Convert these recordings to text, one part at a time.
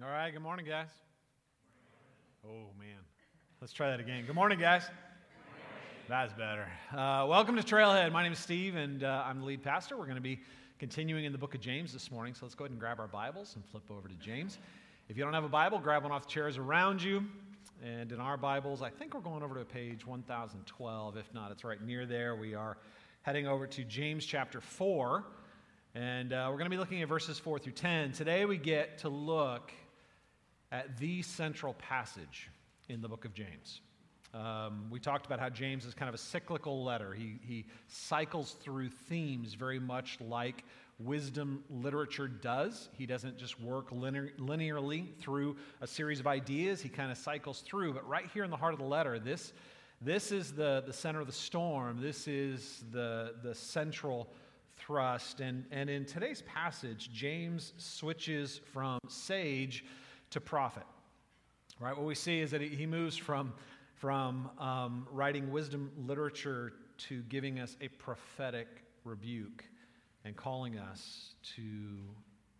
All right, good morning, guys. Oh, man. Let's try that again. Good morning, guys. Good morning. That's better. Welcome to Trailhead. My name is Steve, and I'm the lead pastor. We're going to be continuing in the book of James this morning, so let's go ahead and grab our Bibles and flip over to James. If you don't have a Bible, grab one off the chairs around you. And in our Bibles, I think we're going over to page 1012. If not, it's right near there. We are heading over to James chapter 4, and we're going to be looking at verses 4 through 10. Today we get to look at the central passage in the book of James. We talked about how James is kind of a cyclical letter. He cycles through themes very much like wisdom literature does. He doesn't just work linearly through a series of ideas. He kind of cycles through. But right here in the heart of the letter, this is the center of the storm. This is the central thrust. And in today's passage, James switches from sage to prophet. Right? What we see is that he moves from writing wisdom literature to giving us a prophetic rebuke and calling us to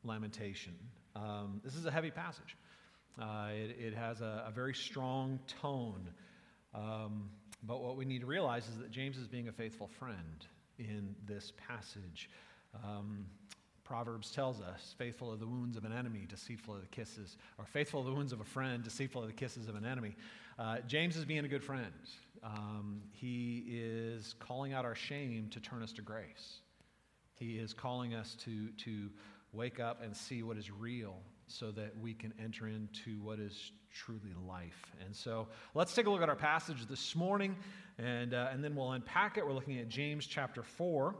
lamentation. This is a heavy passage. It has a very strong tone. But what we need to realize is that James is being a faithful friend in this passage. Proverbs tells us, faithful are the wounds of an enemy, deceitful are the kisses, or faithful are the wounds of a friend, deceitful are the kisses of an enemy. James is being a good friend. He is calling out our shame to turn us to grace. He is calling us to wake up and see what is real so that we can enter into what is truly life. And so let's take a look at our passage this morning, and then we'll unpack it. We're looking at James chapter 4.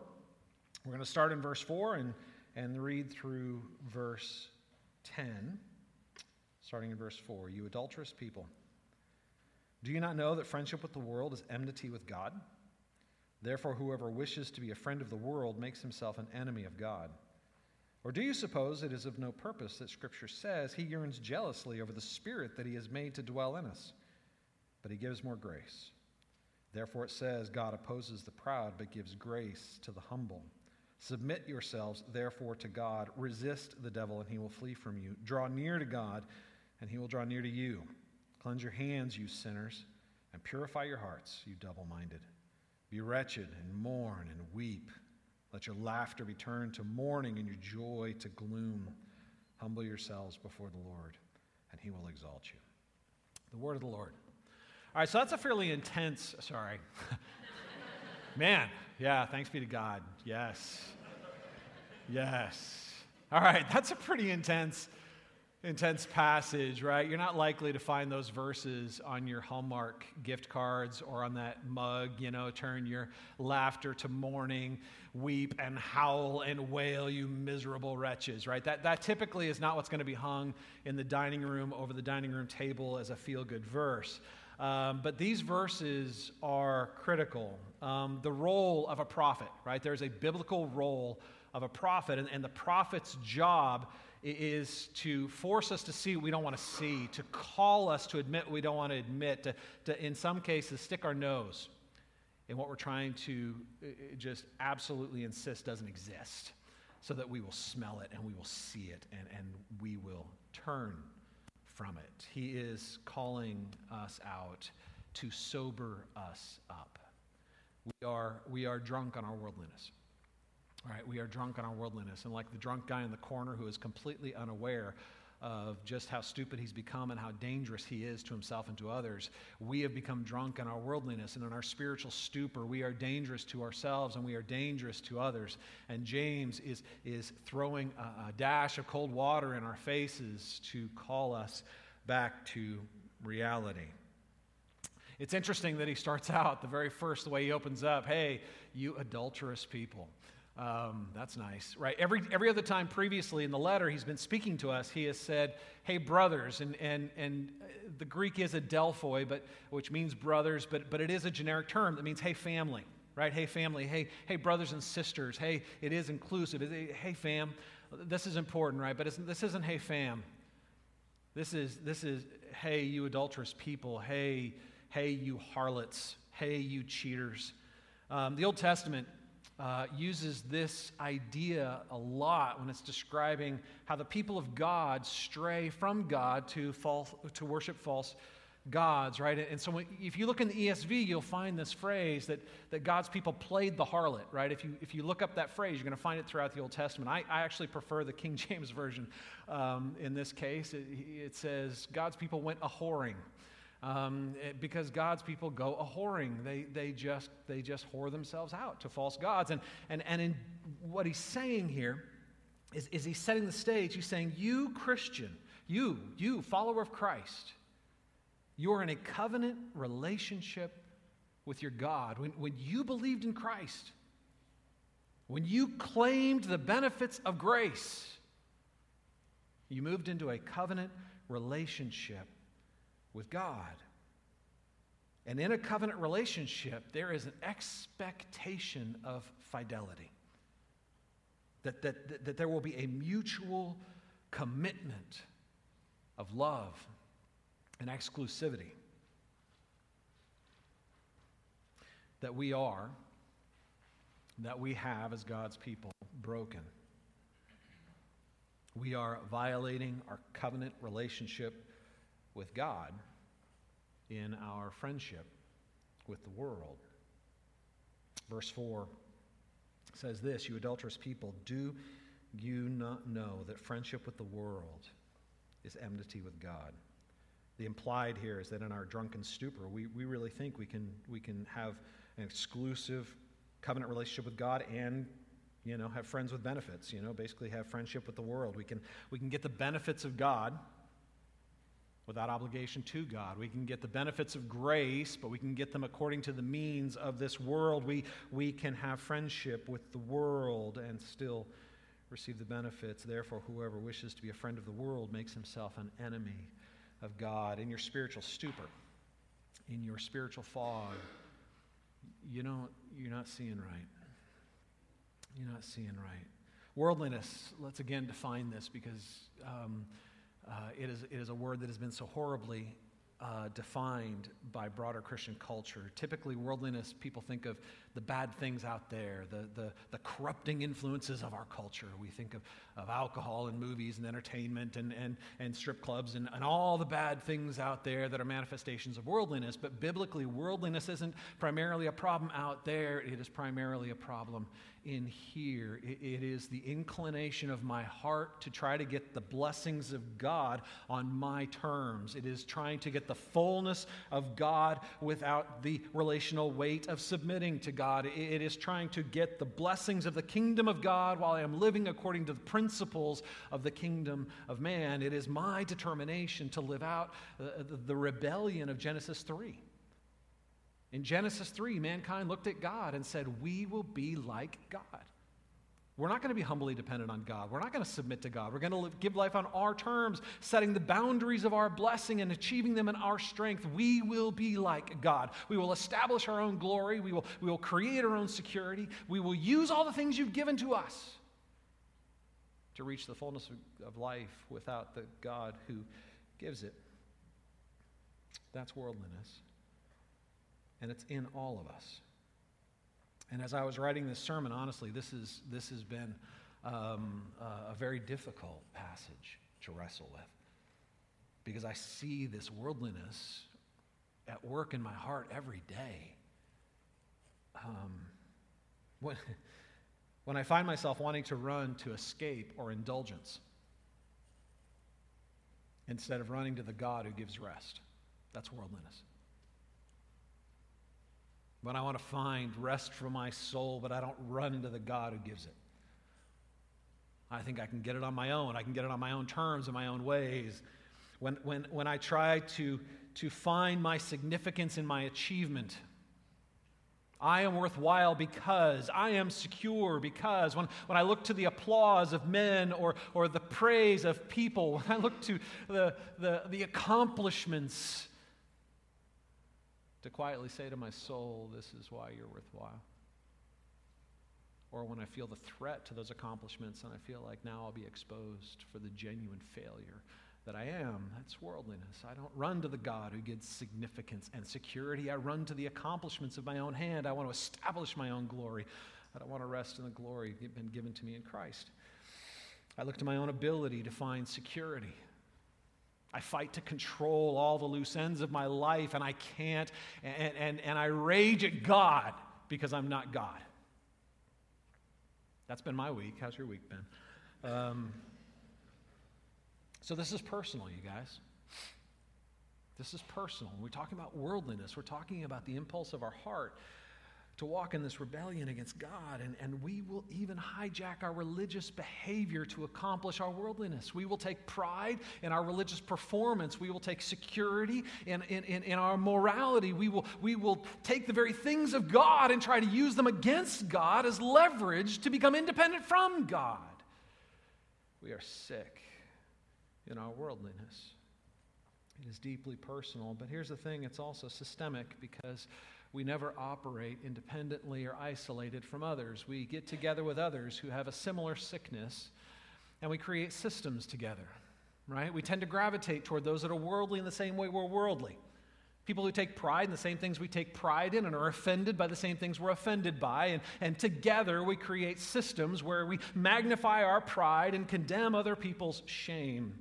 We're going to start in verse 4 and read through verse 10, starting in verse 4. You adulterous people, do you not know that friendship with the world is enmity with God? Therefore, whoever wishes to be a friend of the world makes himself an enemy of God. Or do you suppose it is of no purpose that Scripture says he yearns jealously over the Spirit that he has made to dwell in us, but he gives more grace? Therefore it says, God opposes the proud, but gives grace to the humble. Submit yourselves, therefore, to God. Resist the devil, and he will flee from you. Draw near to God, and he will draw near to you. Cleanse your hands, you sinners, and purify your hearts, you double-minded. Be wretched and mourn and weep. Let your laughter be turned to mourning and your joy to gloom. Humble yourselves before the Lord, and he will exalt you. The word of the Lord. All right, so that's a fairly intense, sorry. Man, yeah, thanks be to God. Yes. Yes. All right, that's a pretty intense passage, right? You're not likely to find those verses on your Hallmark gift cards or on that mug, you know, turn your laughter to mourning, weep and howl and wail, you miserable wretches, right? That typically is not what's going to be hung in the dining room over the dining room table as a feel-good verse. But these verses are critical. The role of a prophet, right? There's a biblical role of a prophet, and the prophet's job is to force us to see what we don't want to see, to call us to admit what we don't want to admit, to in some cases stick our nose in what we're trying to just absolutely insist doesn't exist, so that we will smell it and we will see it and we will turn from it. He is calling us out to sober us up. We are drunk on our worldliness. All right, we are drunk on our worldliness, and like the drunk guy in the corner who is completely unaware of just how stupid he's become and how dangerous he is to himself and to others, we have become drunk on our worldliness, and in our spiritual stupor, we are dangerous to ourselves and we are dangerous to others. And James is throwing a dash of cold water in our faces to call us back to reality. It's interesting that he starts out the very first, the way he opens up, hey, you adulterous people. That's nice, right? Every other time previously in the letter he's been speaking to us, he has said, hey, brothers, and the Greek is adelphoi, but which means brothers, but it is a generic term that means, hey, family, right? Hey, family, hey, brothers and sisters, hey, it is inclusive. Hey, fam, this is important, right? But this isn't hey, fam. This is hey, you adulterous people, hey, you harlots, hey, you cheaters. The Old Testament uses this idea a lot when it's describing how the people of God stray from God to worship false gods, right? And so if you look in the ESV, you'll find this phrase that God's people played the harlot, right? If you look up that phrase, you're going to find it throughout the Old Testament. I actually prefer the King James Version in this case. It says, God's people went a-whoring. Because God's people go a-whoring. They just whore themselves out to false gods. And in what he's saying here is he's setting the stage. He's saying, you Christian, you follower of Christ, you're in a covenant relationship with your God. When you believed in Christ, when you claimed the benefits of grace, you moved into a covenant relationship with God. And in a covenant relationship, there is an expectation of fidelity. That there will be a mutual commitment of love and exclusivity. That we have as God's people broken. We are violating our covenant relationship with God in our friendship with the world. Verse 4 says this, "You adulterous people, do you not know that friendship with the world is enmity with God?" The implied here is that in our drunken stupor, we really think we can have an exclusive covenant relationship with God and have friends with benefits, basically have friendship with the world. We can get the benefits of God without obligation to God. We can get the benefits of grace, but we can get them according to the means of this world. We can have friendship with the world and still receive the benefits. Therefore, whoever wishes to be a friend of the world makes himself an enemy of God. In your spiritual stupor, in your spiritual fog, you're not seeing right. You're not seeing right. Worldliness, let's again define this because it is a word that has been so horribly defined by broader Christian culture. Typically, worldliness, people think of the bad things out there, the corrupting influences of our culture. We think of alcohol and movies and entertainment and strip clubs and all the bad things out there that are manifestations of worldliness. But biblically, worldliness isn't primarily a problem out there. It is primarily a problem in here. It is the inclination of my heart to try to get the blessings of God on my terms. It is trying to get the fullness of God without the relational weight of submitting to God. It is trying to get the blessings of the kingdom of God while I am living according to the principles of the kingdom of man. It is my determination to live out the rebellion of Genesis 3. In Genesis 3, mankind looked at God and said, we will be like God. We're not going to be humbly dependent on God. We're not going to submit to God. We're going to give life on our terms, setting the boundaries of our blessing and achieving them in our strength. We will be like God. We will establish our own glory. We will create our own security. We will use all the things you've given to us to reach the fullness of life without the God who gives it. That's worldliness. And it's in all of us. And as I was writing this sermon, honestly, this has been a very difficult passage to wrestle with, because I see this worldliness at work in my heart every day. When I find myself wanting to run to escape or indulgence instead of running to the God who gives rest, that's worldliness. When I want to find rest for my soul, but I don't run to the God who gives it. I think I can get it on my own. I can get it on my own terms and my own ways. When I try to find my significance in my achievement, I am worthwhile because I am secure, because when I look to the applause of men or the praise of people, when I look to the accomplishments, to quietly say to my soul, this is why you're worthwhile. Or when I feel the threat to those accomplishments and I feel like now I'll be exposed for the genuine failure that I am, that's worldliness. I don't run to the God who gives significance and security. I run to the accomplishments of my own hand. I want to establish my own glory. I don't want to rest in the glory that's been given to me in Christ. I look to my own ability to find security. I fight to control all the loose ends of my life, and I can't, and I rage at God because I'm not God. That's been my week. How's your week been? So this is personal, you guys. This is personal. When we're talking about worldliness, we're talking about the impulse of our heart to walk in this rebellion against God, and we will even hijack our religious behavior to accomplish our worldliness. We will take pride in our religious performance. We will take security in our morality. We will take the very things of God and try to use them against God as leverage to become independent from God. We are sick in our worldliness. It is deeply personal, but here's the thing, it's also systemic because we never operate independently or isolated from others. We get together with others who have a similar sickness, and we create systems together, right? We tend to gravitate toward those that are worldly in the same way we're worldly. People who take pride in the same things we take pride in and are offended by the same things we're offended by. And together we create systems where we magnify our pride and condemn other people's shame.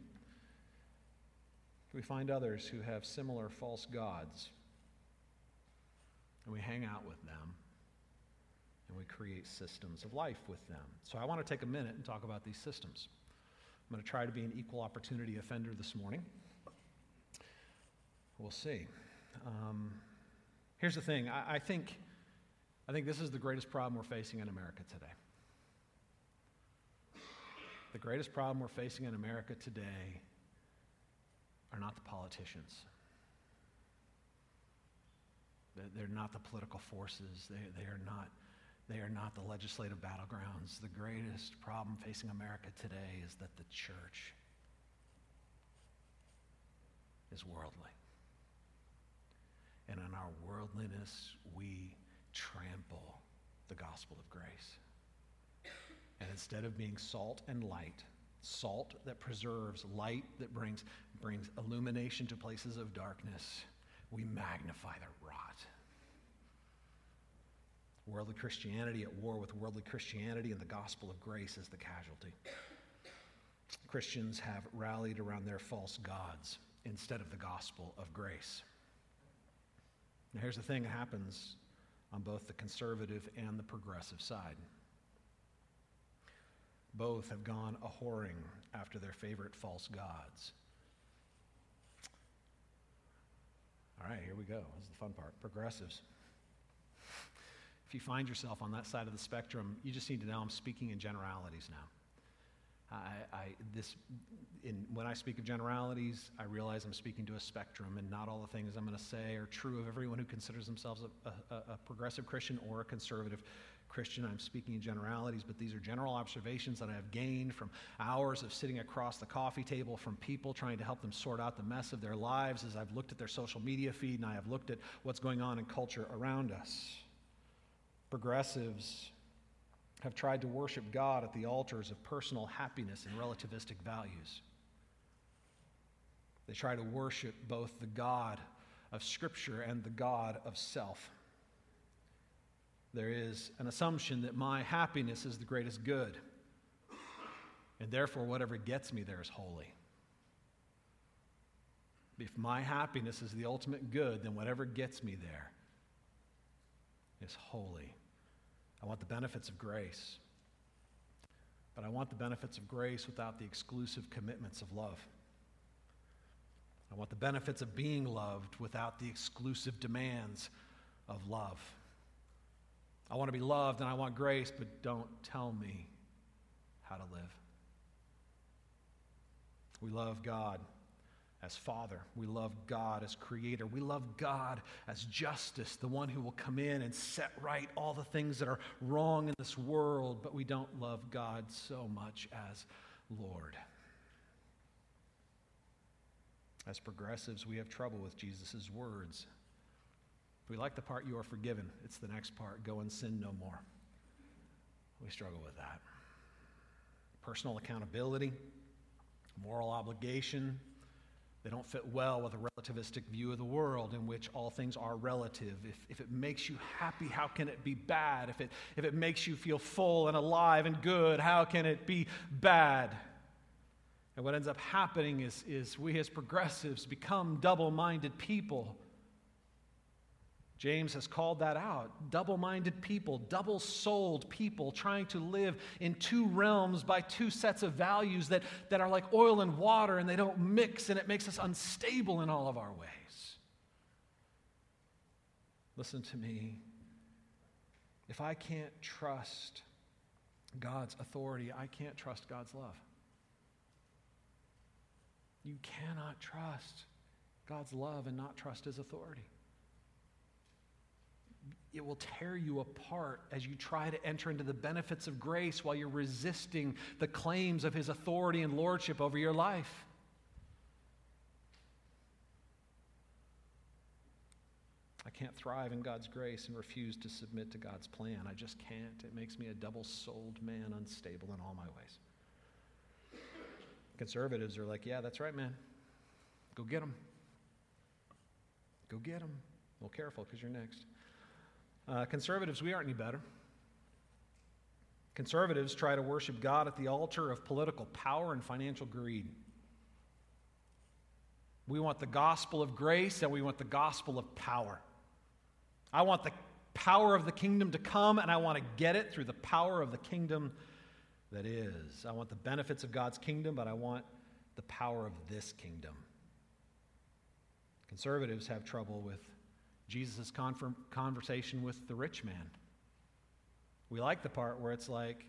We find others who have similar false gods, and we hang out with them, and we create systems of life with them. So I want to take a minute and talk about these systems. I'm going to try to be an equal opportunity offender this morning. We'll see. Here's the thing. I think this is the greatest problem we're facing in America today. The greatest problem we're facing in America today are not the politicians. They're not the political forces. They are not the legislative battlegrounds. The greatest problem facing America today is that the church is worldly. And in our worldliness, we trample the gospel of grace. And instead of being salt and light, salt that preserves, light that brings illumination to places of darkness, we magnify the rot. Worldly Christianity at war with worldly Christianity, and the gospel of grace is the casualty. Christians have rallied around their false gods instead of the gospel of grace. Now here's the thing that happens on both the conservative and the progressive side. Both have gone a-whoring after their favorite false gods. All right, here we go. This is the fun part. Progressives. If you find yourself on that side of the spectrum, you just need to know I'm speaking in generalities now. When I speak of generalities, I realize I'm speaking to a spectrum, and not all the things I'm going to say are true of everyone who considers themselves a progressive Christian or a conservative Christian. I'm speaking in generalities, but these are general observations that I have gained from hours of sitting across the coffee table from people, trying to help them sort out the mess of their lives as I've looked at their social media feed and I have looked at what's going on in culture around us. Progressives have tried to worship God at the altars of personal happiness and relativistic values. They try to worship both the God of Scripture and the God of self. There is an assumption that my happiness is the greatest good, and therefore whatever gets me there is holy. If my happiness is the ultimate good, then whatever gets me there is holy. I want the benefits of grace, but I want the benefits of grace without the exclusive commitments of love. I want the benefits of being loved without the exclusive demands of love. I want to be loved and I want grace, but don't tell me how to live. We love God as Father. We love God as Creator. We love God as Justice, the one who will come in and set right all the things that are wrong in this world, but we don't love God so much as Lord. As progressives, we have trouble with Jesus' words. We like the part, you are forgiven. It's the next part, go and sin no more. We struggle with that. Personal accountability, moral obligation. They don't fit well with a relativistic view of the world in which all things are relative. If it makes you happy, how can it be bad? If it makes you feel full and alive and good, how can it be bad? And what ends up happening is we as progressives become double-minded people. James has called that out. Double-minded people, double-souled people trying to live in two realms by two sets of values that are like oil and water, and they don't mix, and it makes us unstable in all of our ways. Listen to me. If I can't trust God's authority, I can't trust God's love. You cannot trust God's love and not trust his authority. It will tear you apart as you try to enter into the benefits of grace while you're resisting the claims of his authority and lordship over your life. I can't thrive in God's grace and refuse to submit to God's plan. I just can't. It makes me a double-souled man, unstable in all my ways. Conservatives are like, yeah, that's right, man. Go get them. Go get them. Well, careful, because you're next. Conservatives, we aren't any better. Conservatives try to worship God at the altar of political power and financial greed. We want the gospel of grace and we want the gospel of power. I want the power of the kingdom to come, and I want to get it through the power of the kingdom that is. I want the benefits of God's kingdom, but I want the power of this kingdom. Conservatives have trouble with Jesus' conversation with the rich man. We like the part where it's like,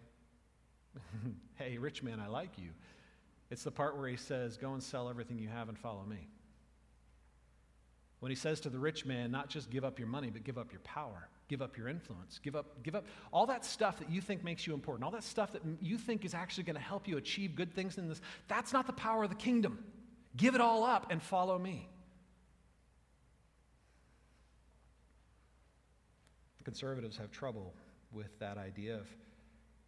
hey, rich man, I like you. It's the part where he says, go and sell everything you have and follow me. When he says to the rich man, not just give up your money, but give up your power, give up your influence, give up all that stuff that you think makes you important, all that stuff that you think is actually going to help you achieve good things in this, that's not the power of the kingdom. Give it all up and follow me. Conservatives have trouble with that idea of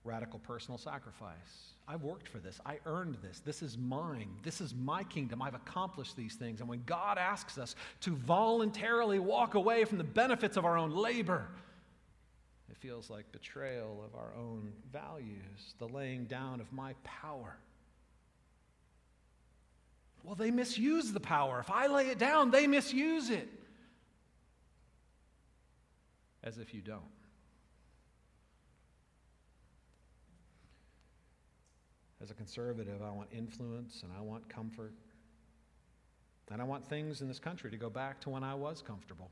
radical personal sacrifice. I've worked for this. I earned this. This is mine. This is my kingdom. I've accomplished these things. And when God asks us to voluntarily walk away from the benefits of our own labor, it feels like betrayal of our own values, the laying down of my power. Well, they misuse the power. If I lay it down, they misuse it. As if you don't. As a conservative, I want influence and I want comfort. And I want things in this country to go back to when I was comfortable.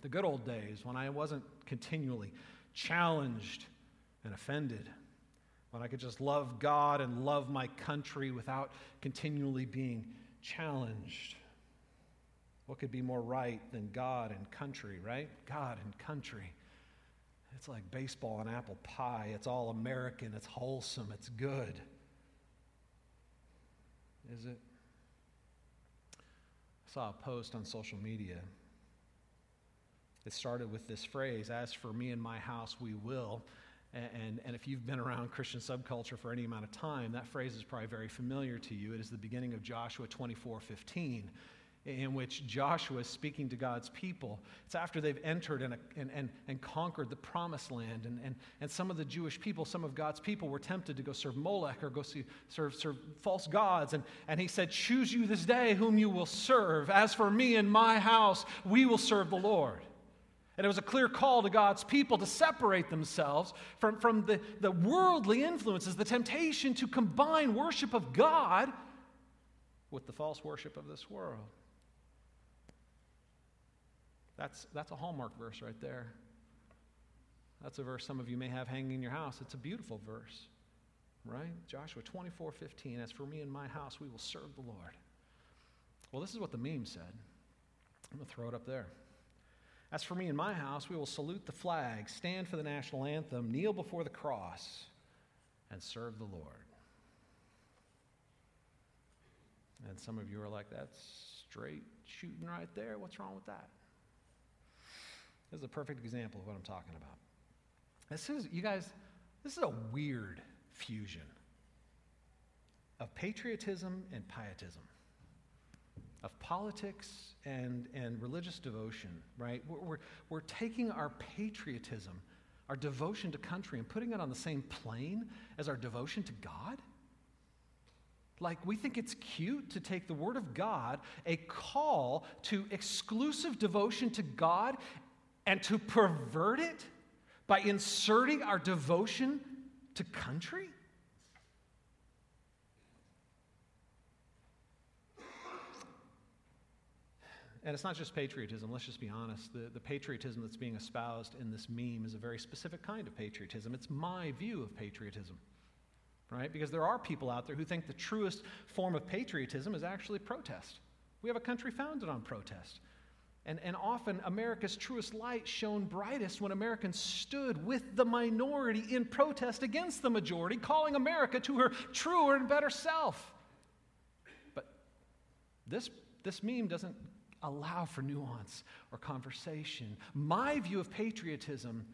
The good old days when I wasn't continually challenged and offended. When I could just love God and love my country without continually being challenged. What could be more right than God and country, right? God and country. It's like baseball and apple pie. It's all American. It's wholesome. It's good. Is it? I saw a post on social media. It started with this phrase, as for me and my house, we will. And if you've been around Christian subculture for any amount of time, that phrase is probably very familiar to you. It is the beginning of Joshua 24:15. In which Joshua is speaking to God's people. It's after they've entered and conquered the promised land. And some of the Jewish people, some of God's people, were tempted to go serve Molech or go serve false gods. And he said, choose you this day whom you will serve. As for me and my house, we will serve the Lord. And it was a clear call to God's people to separate themselves from the worldly influences, the temptation to combine worship of God with the false worship of this world. That's a hallmark verse right there. That's a verse some of you may have hanging in your house. It's a beautiful verse, right? Joshua 24:15, as for me and my house, we will serve the Lord. Well, this is what the meme said. I'm going to throw it up there. As for me and my house, we will salute the flag, stand for the national anthem, kneel before the cross, and serve the Lord. And some of you are like, that's straight shooting right there. What's wrong with that? This is a perfect example of what I'm talking about. This is a weird fusion of patriotism and pietism. of politics and religious devotion, right? We're taking our patriotism, our devotion to country, and putting it on the same plane as our devotion to God. Like, we think it's cute to take the Word of God, a call to exclusive devotion to God, and to pervert it by inserting our devotion to country? And it's not just patriotism. Let's just be honest. The patriotism that's being espoused in this meme is a very specific kind of patriotism. It's my view of patriotism, right? Because there are people out there who think the truest form of patriotism is actually protest. We have a country founded on protest. And often America's truest light shone brightest when Americans stood with the minority in protest against the majority, calling America to her truer and better self. But this meme doesn't allow for nuance or conversation. My view of patriotism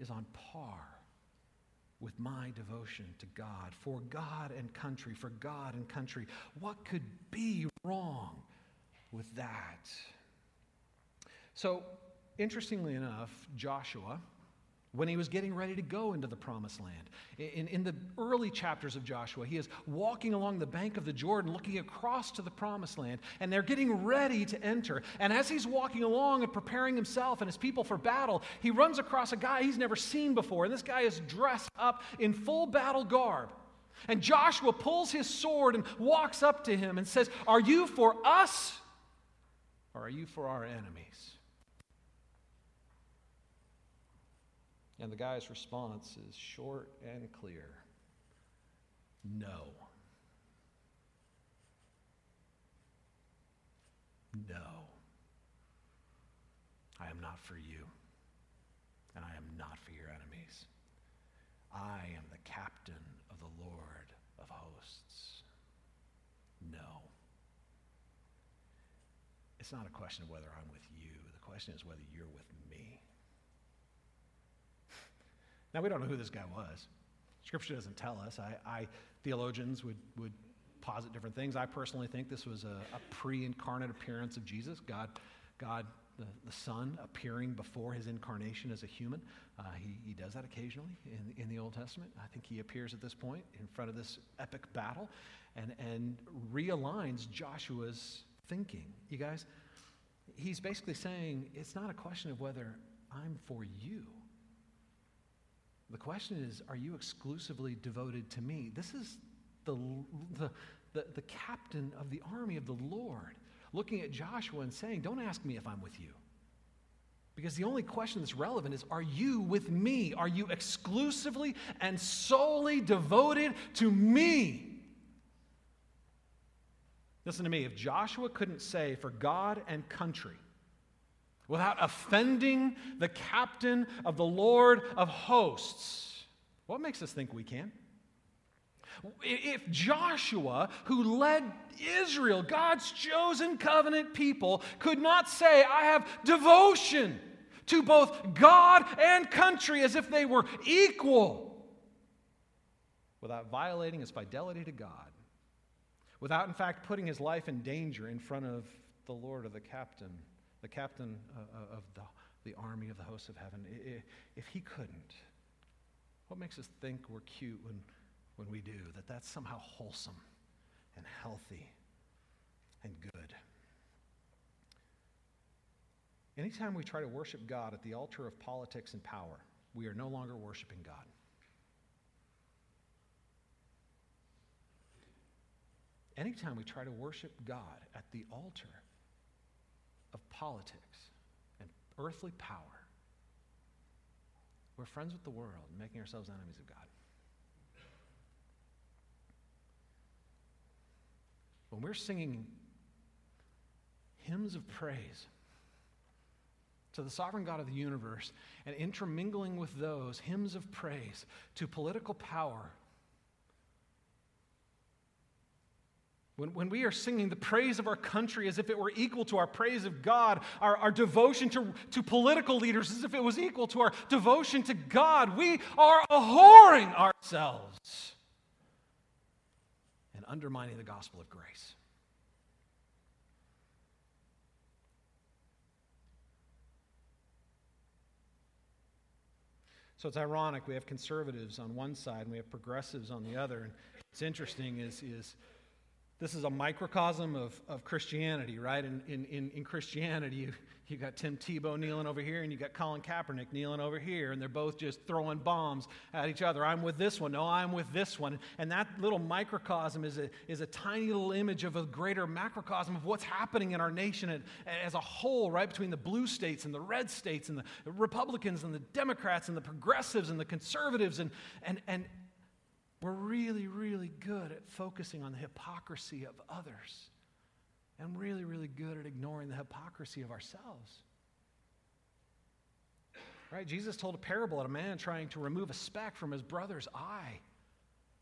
is on par with my devotion to God, for God and country, for God and country. What could be wrong with that? So, interestingly enough, Joshua, when he was getting ready to go into the promised land, in the early chapters of Joshua, he is walking along the bank of the Jordan, looking across to the promised land, and they're getting ready to enter. And as he's walking along and preparing himself and his people for battle, he runs across a guy he's never seen before, and this guy is dressed up in full battle garb. And Joshua pulls his sword and walks up to him and says, "Are you for us, or are you for our enemies?" And the guy's response is short and clear. No. No. I am not for you, and I am not for your enemies. I am the captain of the Lord of hosts. No. It's not a question of whether I'm with you. The question is whether you're with me. Now, we don't know who this guy was. Scripture doesn't tell us. Theologians would posit different things. I personally think this was a pre-incarnate appearance of Jesus, God the Son appearing before his incarnation as a human. He does that occasionally in the Old Testament. I think he appears at this point in front of this epic battle and realigns Joshua's thinking. You guys, he's basically saying it's not a question of whether I'm for you. The question is, are you exclusively devoted to me? This is the captain of the army of the Lord looking at Joshua and saying, don't ask me if I'm with you. Because the only question that's relevant is, are you with me? Are you exclusively and solely devoted to me? Listen to me. If Joshua couldn't say for God and country, without offending the captain of the Lord of hosts, what makes us think we can? If Joshua, who led Israel, God's chosen covenant people, could not say, I have devotion to both God and country as if they were equal, without violating his fidelity to God, without in fact putting his life in danger in front of the Lord of the captain of the army of the hosts of heaven, if he couldn't, what makes us think we're cute when we do, that that's somehow wholesome and healthy and good? Anytime we try to worship God at the altar of politics and power, we are no longer worshiping God. Anytime we try to worship God at the altar of politics and earthly power, we're friends with the world, making ourselves enemies of God. When we're singing hymns of praise to the sovereign God of the universe and intermingling with those hymns of praise to political power, when we are singing the praise of our country as if it were equal to our praise of God, our devotion to political leaders as if it was equal to our devotion to God, we are whoring ourselves and undermining the gospel of grace. So it's ironic. We have conservatives on one side and we have progressives on the other. And what's interesting is this is a microcosm of Christianity, right? In Christianity, you got Tim Tebow kneeling over here, and you got Colin Kaepernick kneeling over here, and they're both just throwing bombs at each other. I'm with this one. No, I'm with this one. And that little microcosm is a tiny little image of a greater macrocosm of what's happening in our nation as a whole, right? Between the blue states and the red states and the Republicans and the Democrats and the progressives and the conservatives and we're really, really good at focusing on the hypocrisy of others and really, really good at ignoring the hypocrisy of ourselves. Right? Jesus told a parable of a man trying to remove a speck from his brother's eye.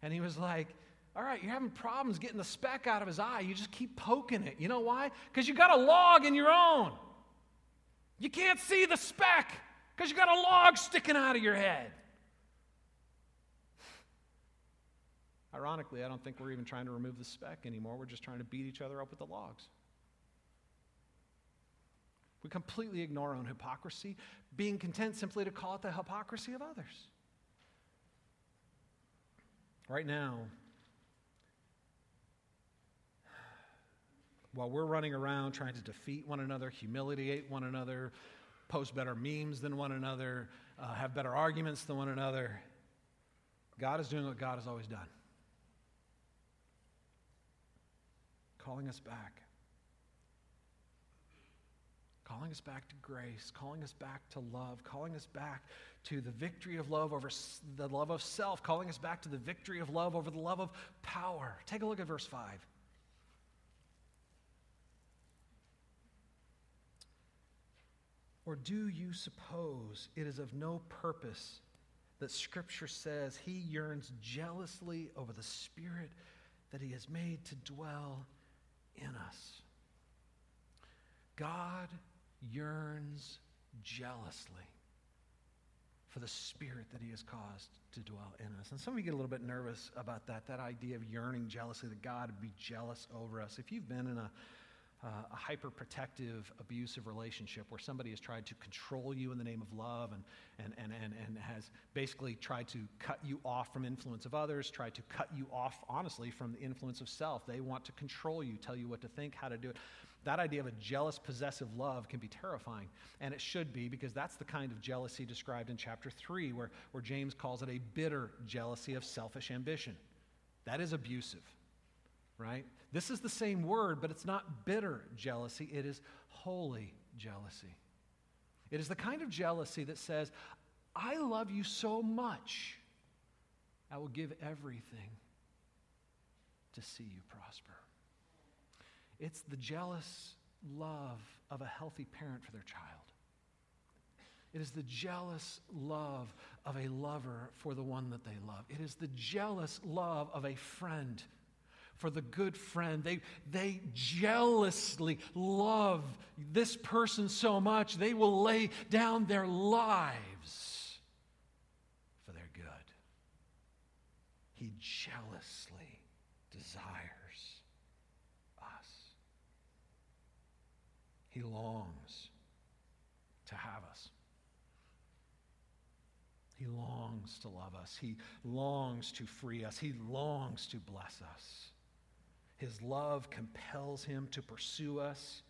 And he was like, all right, you're having problems getting the speck out of his eye. You just keep poking it. You know why? Because you got a log in your own. You can't see the speck because you got a log sticking out of your head. Ironically, I don't think we're even trying to remove the speck anymore. We're just trying to beat each other up with the logs. We completely ignore our own hypocrisy, being content simply to call it the hypocrisy of others. Right now, while we're running around trying to defeat one another, humiliate one another, post better memes than one another, have better arguments than one another, God is doing what God has always done. Calling us back. Calling us back to grace, calling us back to love, calling us back to the victory of love over the love of self, calling us back to the victory of love over the love of power. Take a look at verse 5. Or do you suppose it is of no purpose that Scripture says he yearns jealously over the Spirit that he has made to dwell in us? God yearns jealously for the Spirit that he has caused to dwell in us. And some of you get a little bit nervous about that idea of yearning jealously, that God would be jealous over us. If you've been in a hyper-protective, abusive relationship where somebody has tried to control you in the name of love and has basically tried to cut you off from influence of others, tried to cut you off, honestly, from the influence of self. They want to control you, tell you what to think, how to do it. That idea of a jealous, possessive love can be terrifying, and it should be, because that's the kind of jealousy described in chapter 3 where James calls it a bitter jealousy of selfish ambition. That is abusive, right? This is the same word, but it's not bitter jealousy. It is holy jealousy. It is the kind of jealousy that says, I love you so much, I will give everything to see you prosper. It's the jealous love of a healthy parent for their child. It is the jealous love of a lover for the one that they love. It is the jealous love of a friend for the good friend. They jealously love this person so much, they will lay down their lives for their good. He jealously desires us. He longs to have us. He longs to love us. He longs to free us. He longs to bless us. His love compels him to pursue us,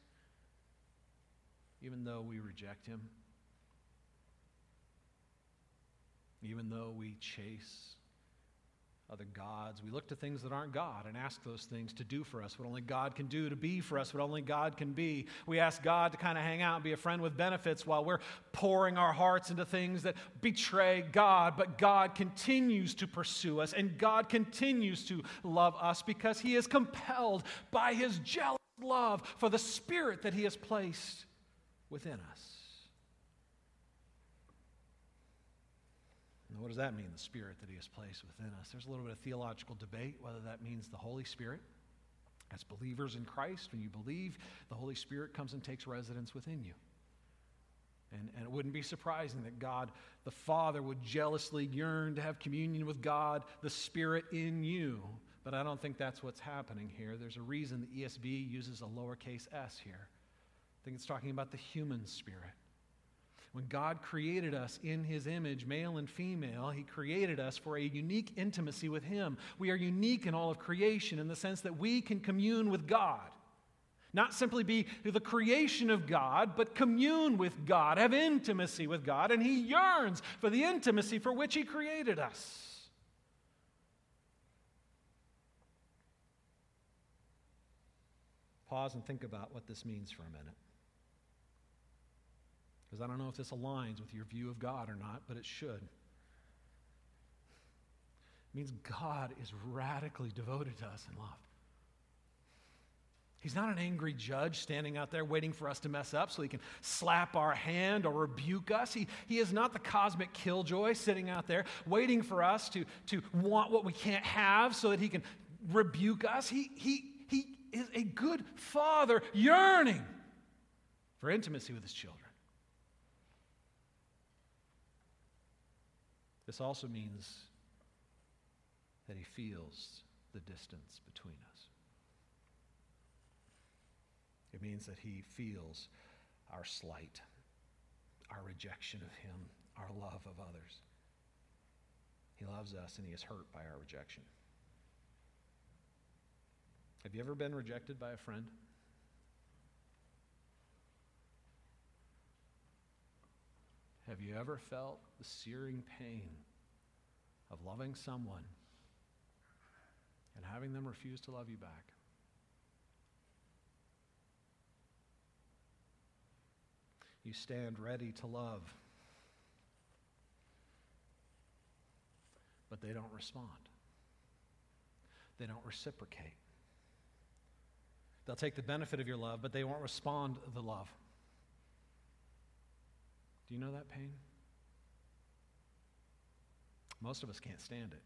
even though we reject him, even though we chase other gods. We look to things that aren't God and ask those things to do for us what only God can do, to be for us what only God can be. We ask God to kind of hang out and be a friend with benefits while we're pouring our hearts into things that betray God. But God continues to pursue us, and God continues to love us because he is compelled by his jealous love for the Spirit that he has placed within us. What does that mean, the Spirit that he has placed within us? There's a little bit of theological debate whether that means the Holy Spirit. As believers in Christ, when you believe, the Holy Spirit comes and takes residence within you. And it wouldn't be surprising that God the Father would jealously yearn to have communion with God the Spirit in you. But I don't think that's what's happening here. There's a reason the ESV uses a lowercase s here. I think it's talking about the human spirit. When God created us in his image, male and female, he created us for a unique intimacy with him. We are unique in all of creation in the sense that we can commune with God. Not simply be the creation of God, but commune with God, have intimacy with God, and he yearns for the intimacy for which he created us. Pause and think about what this means for a minute. Because I don't know if this aligns with your view of God or not, but it should. It means God is radically devoted to us in love. He's not an angry judge standing out there waiting for us to mess up so he can slap our hand or rebuke us. He is not the cosmic killjoy sitting out there waiting for us to want what we can't have so that he can rebuke us. He is a good father yearning for intimacy with his children. This also means that he feels the distance between us. It means that he feels our slight, our rejection of him, our love of others. He loves us and he is hurt by our rejection. Have you ever been rejected by a friend? Have you ever felt the searing pain of loving someone and having them refuse to love you back? You stand ready to love, but they don't respond. They don't reciprocate. They'll take the benefit of your love, but they won't respond to the love. Do you know that pain? Most of us can't stand it.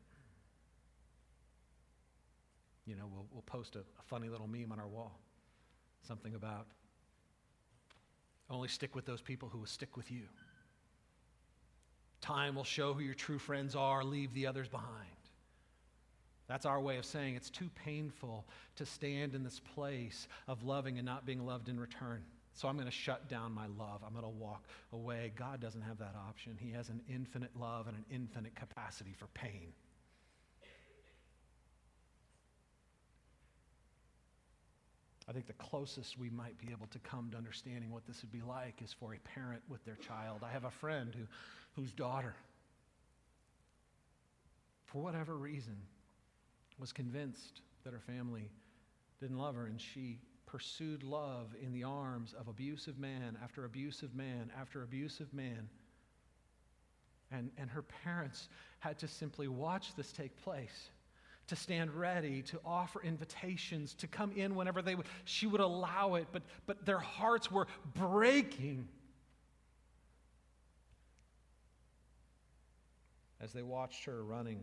You know, we'll post a funny little meme on our wall. Something about, only stick with those people who will stick with you. Time will show who your true friends are. Leave the others behind. That's our way of saying it's too painful to stand in this place of loving and not being loved in return. So I'm going to shut down my love. I'm going to walk away. God doesn't have that option. He has an infinite love and an infinite capacity for pain. I think the closest we might be able to come to understanding what this would be like is for a parent with their child. I have a friend whose daughter, for whatever reason, was convinced that her family didn't love her, and she pursued love in the arms of abusive man after abusive man after abusive man. And her parents had to simply watch this take place, to stand ready, to offer invitations, to come in whenever they would. She would allow it, but their hearts were breaking as they watched her running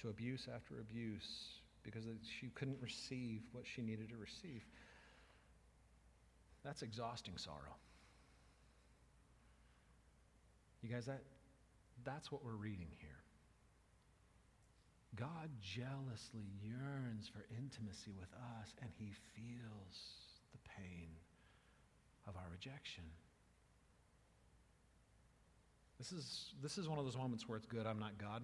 to abuse after abuse because she couldn't receive what she needed to receive. That's exhausting sorrow. You guys, that's what we're reading here. God jealously yearns for intimacy with us, and he feels the pain of our rejection. This is one of those moments where it's good I'm not God.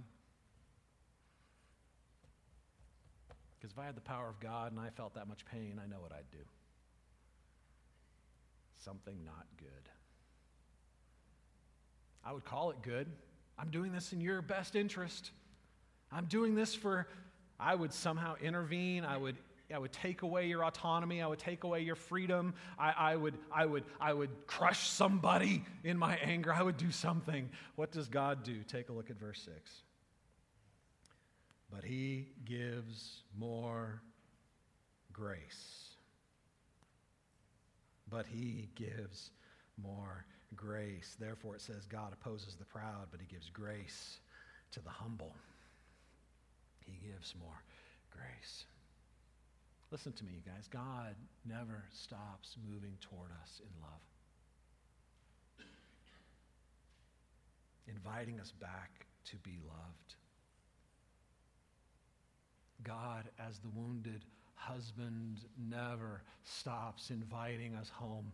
Because if I had the power of God and I felt that much pain, I know what I'd do. Something not good. I would call it good. I'm doing this in your best interest. I'm doing this for, I would somehow intervene, I would take away your autonomy, I would take away your freedom, I would crush somebody in my anger, I would do something. What does God do? Take a look at verse 6. But he gives more grace. But he gives more grace. Therefore it says God opposes the proud, but he gives grace to the humble. He gives more grace. Listen to me, you guys. God never stops moving toward us in love, inviting us back to be loved. God, as the wounded husband, never stops inviting us home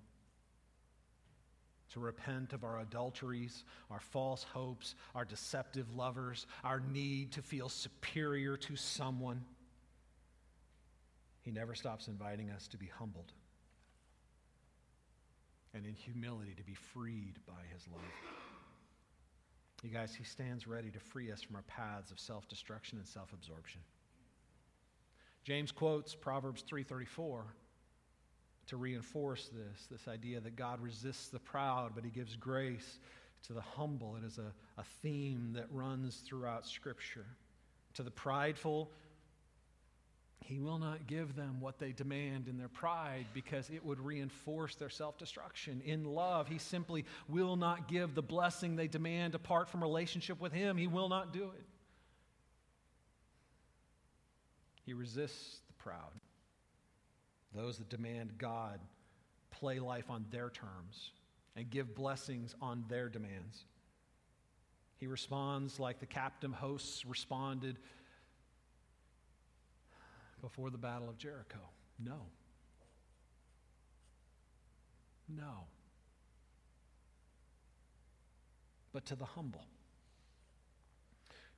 to repent of our adulteries, our false hopes, our deceptive lovers, our need to feel superior to someone. He never stops inviting us to be humbled and in humility to be freed by his love. You guys, he stands ready to free us from our paths of self-destruction and self-absorption. James quotes Proverbs 3:34 to reinforce this idea that God resists the proud, but he gives grace to the humble. It is a theme that runs throughout Scripture. To the prideful, he will not give them what they demand in their pride because it would reinforce their self-destruction. In love, he simply will not give the blessing they demand apart from relationship with him. He will not do it. He resists the proud, those that demand God play life on their terms and give blessings on their demands. He responds like the captain hosts responded before the Battle of Jericho. No. No. But to the humble,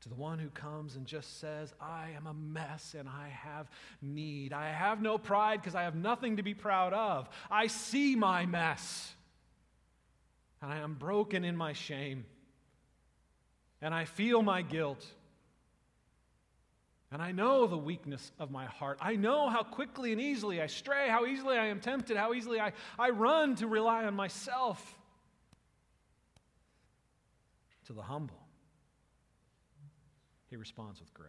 to the one who comes and just says, I am a mess and I have need. I have no pride because I have nothing to be proud of. I see my mess. And I am broken in my shame. And I feel my guilt. And I know the weakness of my heart. I know how quickly and easily I stray, how easily I am tempted, how easily I run to rely on myself. To the humble, he responds with grace.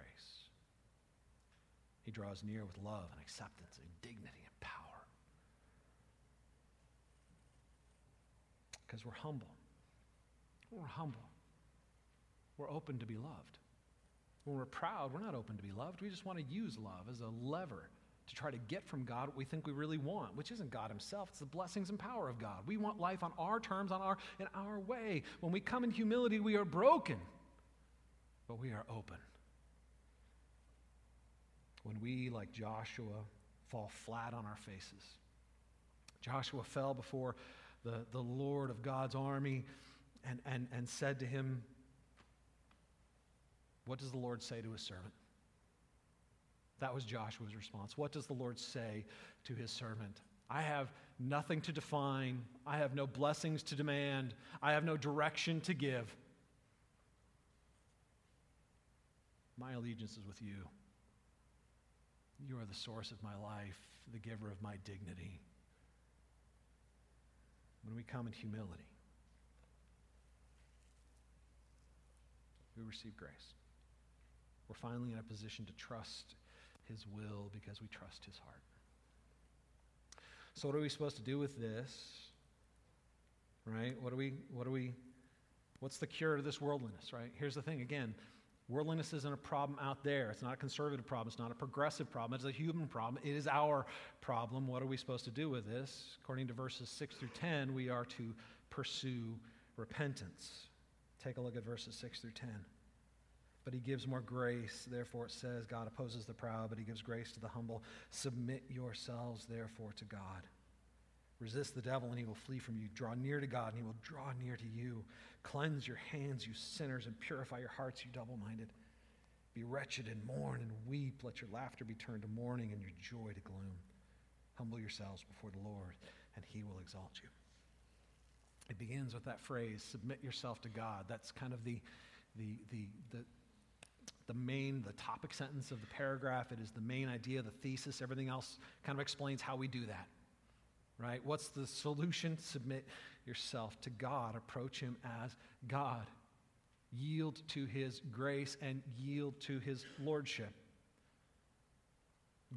He draws near with love and acceptance and dignity and power. Because we're humble. When we're humble, we're open to be loved. When we're proud, we're not open to be loved. We just want to use love as a lever to try to get from God what we think we really want, which isn't God himself. It's the blessings and power of God. We want life on our terms, in our way. When we come in humility, we are broken. But we are open. When we, like Joshua, fall flat on our faces. Joshua fell before the Lord of God's army and said to him, what does the Lord say to his servant? That was Joshua's response. What does the Lord say to his servant? I have nothing to define. I have no blessings to demand. I have no direction to give. My allegiance is with you. You are the source of my life, the giver of my dignity. When we come in humility, we receive grace. We're finally in a position to trust his will because we trust his heart. So what are we supposed to do with this? Right? What's the cure to this worldliness, right? Here's the thing again. Worldliness isn't a problem out there. It's not a conservative problem. It's not a progressive problem. It's a human problem. It is our problem. What are we supposed to do with this? According to verses 6 through 10, we are to pursue repentance. Take a look at verses 6 through 10. But he gives more grace. Therefore, it says, God opposes the proud, but he gives grace to the humble. Submit yourselves, therefore, to God. Resist the devil, and he will flee from you. Draw near to God, and he will draw near to you. Cleanse your hands, you sinners, and purify your hearts, you double-minded. Be wretched and mourn and weep. Let your laughter be turned to mourning and your joy to gloom. Humble yourselves before the Lord, and he will exalt you. It begins with that phrase, submit yourself to God. That's kind of the topic sentence of the paragraph. It is the main idea, the thesis. Everything else kind of explains how we do that. Right? What's the solution? Submit yourself to God. Approach him as God. Yield to his grace and yield to his lordship.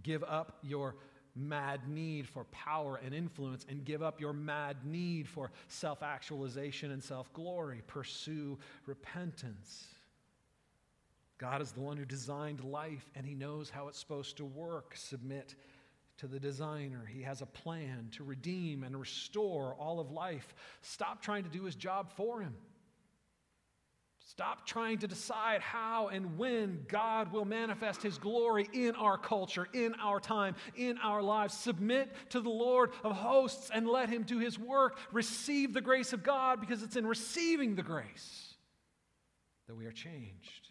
Give up your mad need for power and influence and give up your mad need for self-actualization and self-glory. Pursue repentance. God is the one who designed life and he knows how it's supposed to work. Submit to the designer. He has a plan to redeem and restore all of life. Stop trying to do his job for him. Stop trying to decide how and when God will manifest his glory in our culture, in our time, in our lives. Submit to the Lord of hosts and let him do his work. Receive the grace of God, because it's in receiving the grace that we are changed.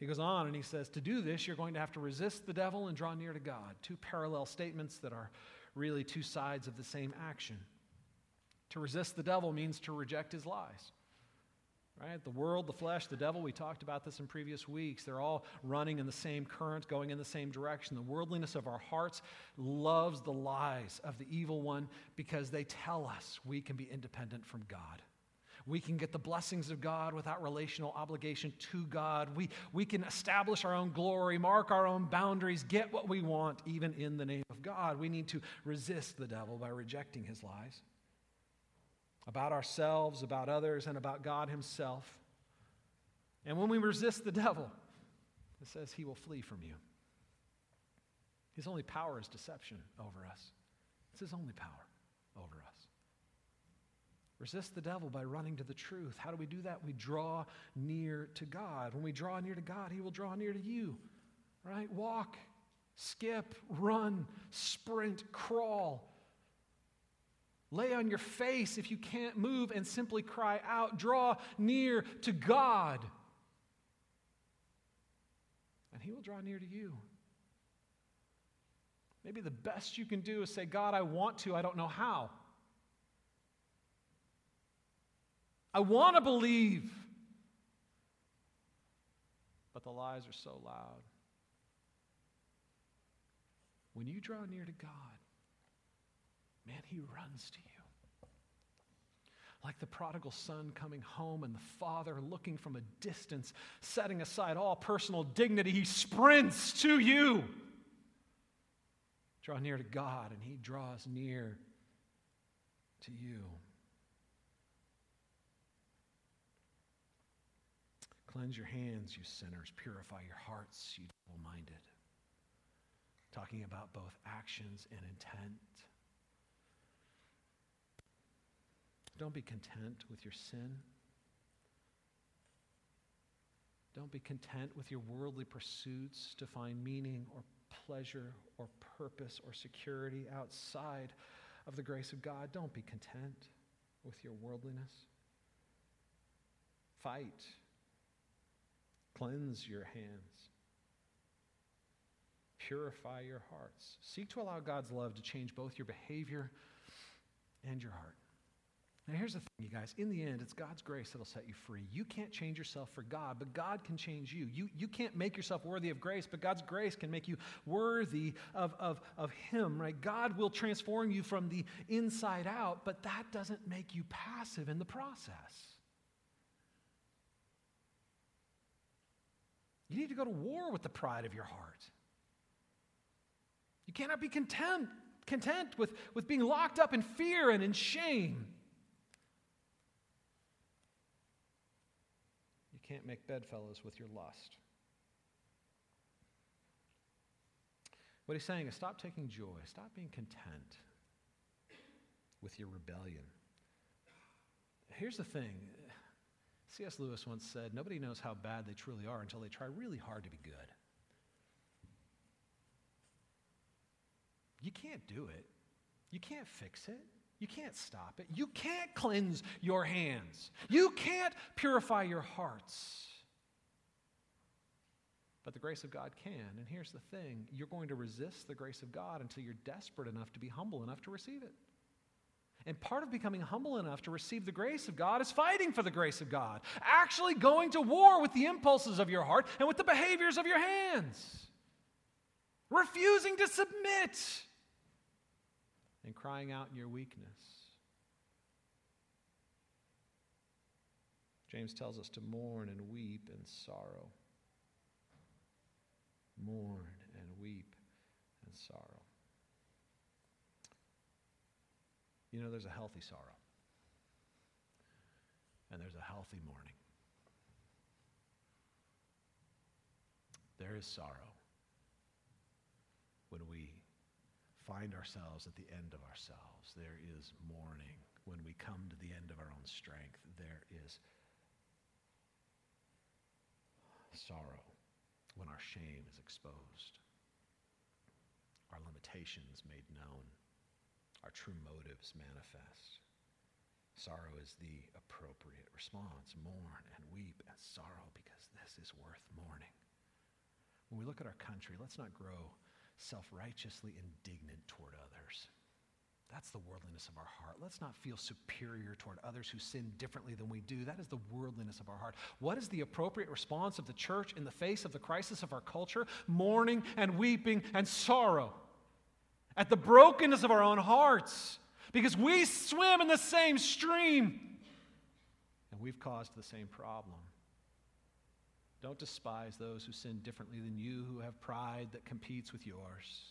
He goes on and he says, to do this, you're going to have to resist the devil and draw near to God. Two parallel statements that are really two sides of the same action. To resist the devil means to reject his lies. Right? The world, the flesh, the devil, we talked about this in previous weeks. They're all running in the same current, going in the same direction. The worldliness of our hearts loves the lies of the evil one because they tell us we can be independent from God. We can get the blessings of God without relational obligation to God. We can establish our own glory, mark our own boundaries, get what we want, even in the name of God. We need to resist the devil by rejecting his lies about ourselves, about others, and about God himself. And when we resist the devil, it says he will flee from you. His only power is deception over us. It's his only power over us. Resist the devil by running to the truth. How do we do that? We draw near to God. When we draw near to God, he will draw near to you, right? Walk, skip, run, sprint, crawl. Lay on your face if you can't move and simply cry out, draw near to God. And he will draw near to you. Maybe the best you can do is say, God, I want to, I don't know how. I want to believe. But the lies are so loud. When you draw near to God, man, he runs to you. Like the prodigal son coming home and the father looking from a distance, setting aside all personal dignity, he sprints to you. Draw near to God, and he draws near to you. Cleanse your hands, you sinners. Purify your hearts, you double-minded. Talking about both actions and intent. Don't be content with your sin. Don't be content with your worldly pursuits to find meaning or pleasure or purpose or security outside of the grace of God. Don't be content with your worldliness. Fight. Cleanse your hands. Purify your hearts. Seek to allow God's love to change both your behavior and your heart. Now here's the thing, you guys. In the end, it's God's grace that'll set you free. You can't change yourself for God, but God can change you. You can't make yourself worthy of grace, but God's grace can make you worthy of him, right? God will transform you from the inside out, but that doesn't make you passive in the process. You need to go to war with the pride of your heart. You cannot be content with being locked up in fear and in shame. You can't make bedfellows with your lust. What he's saying is stop taking joy. Stop being content with your rebellion. Here's the thing. C.S. Lewis once said, nobody knows how bad they truly are until they try really hard to be good. You can't do it. You can't fix it. You can't stop it. You can't cleanse your hands. You can't purify your hearts. But the grace of God can. And here's the thing. You're going to resist the grace of God until you're desperate enough to be humble enough to receive it. And part of becoming humble enough to receive the grace of God is fighting for the grace of God, actually going to war with the impulses of your heart and with the behaviors of your hands, refusing to submit and crying out in your weakness. James tells us to mourn and weep and sorrow. Mourn and weep and sorrow. You know, there's a healthy sorrow. And there's a healthy mourning. There is sorrow when we find ourselves at the end of ourselves. There is mourning when we come to the end of our own strength. There is sorrow when our shame is exposed, our limitations made known, our true motives manifest. Sorrow is the appropriate response. Mourn and weep and sorrow, because this is worth mourning. When we look at our country, let's not grow self-righteously indignant toward others. That's the worldliness of our heart. Let's not feel superior toward others who sin differently than we do. That is the worldliness of our heart. What is the appropriate response of the church in the face of the crisis of our culture? Mourning and weeping and sorrow at the brokenness of our own hearts, because we swim in the same stream and we've caused the same problem. Don't despise those who sin differently than you, who have pride that competes with yours.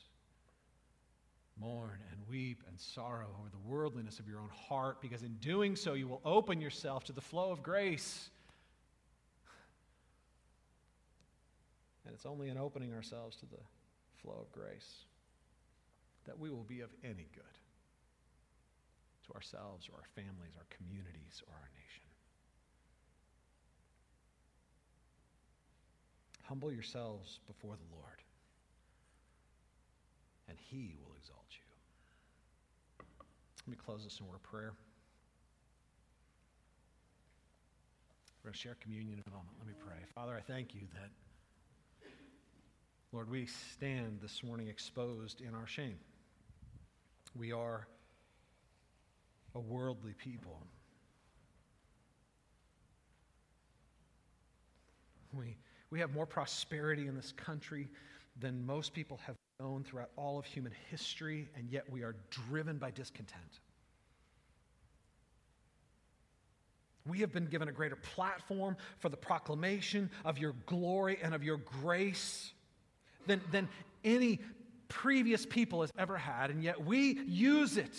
Mourn and weep and sorrow over the worldliness of your own heart, because in doing so you will open yourself to the flow of grace. And it's only in opening ourselves to the flow of grace that we will be of any good to ourselves or our families, our communities, or our nation. Humble yourselves before the Lord, and He will exalt you. Let me close this in a word of prayer. We're going to share communion in a moment. Let me pray. Father, I thank you that, Lord, we stand this morning exposed in our shame. We are a worldly people. We have more prosperity in this country than most people have known throughout all of human history, and yet we are driven by discontent. We have been given a greater platform for the proclamation of your glory and of your grace than any previous people has ever had, and yet we use it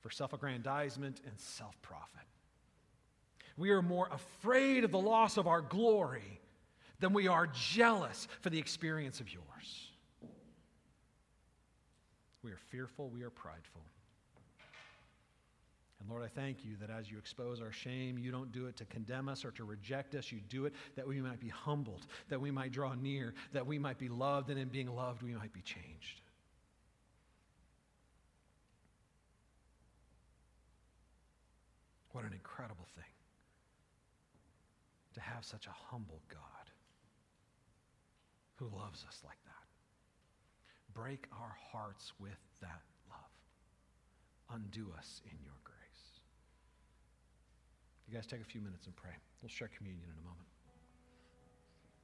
for self-aggrandizement and self-profit. We are more afraid of the loss of our glory then we are jealous for the experience of yours. We are fearful, we are prideful. And Lord, I thank you that as you expose our shame, you don't do it to condemn us or to reject us. You do it that we might be humbled, that we might draw near, that we might be loved, and in being loved, we might be changed. What an incredible thing to have such a humble God who loves us like that. Break our hearts with that love. Undo us in your grace. You guys take a few minutes and pray. We'll share communion in a moment.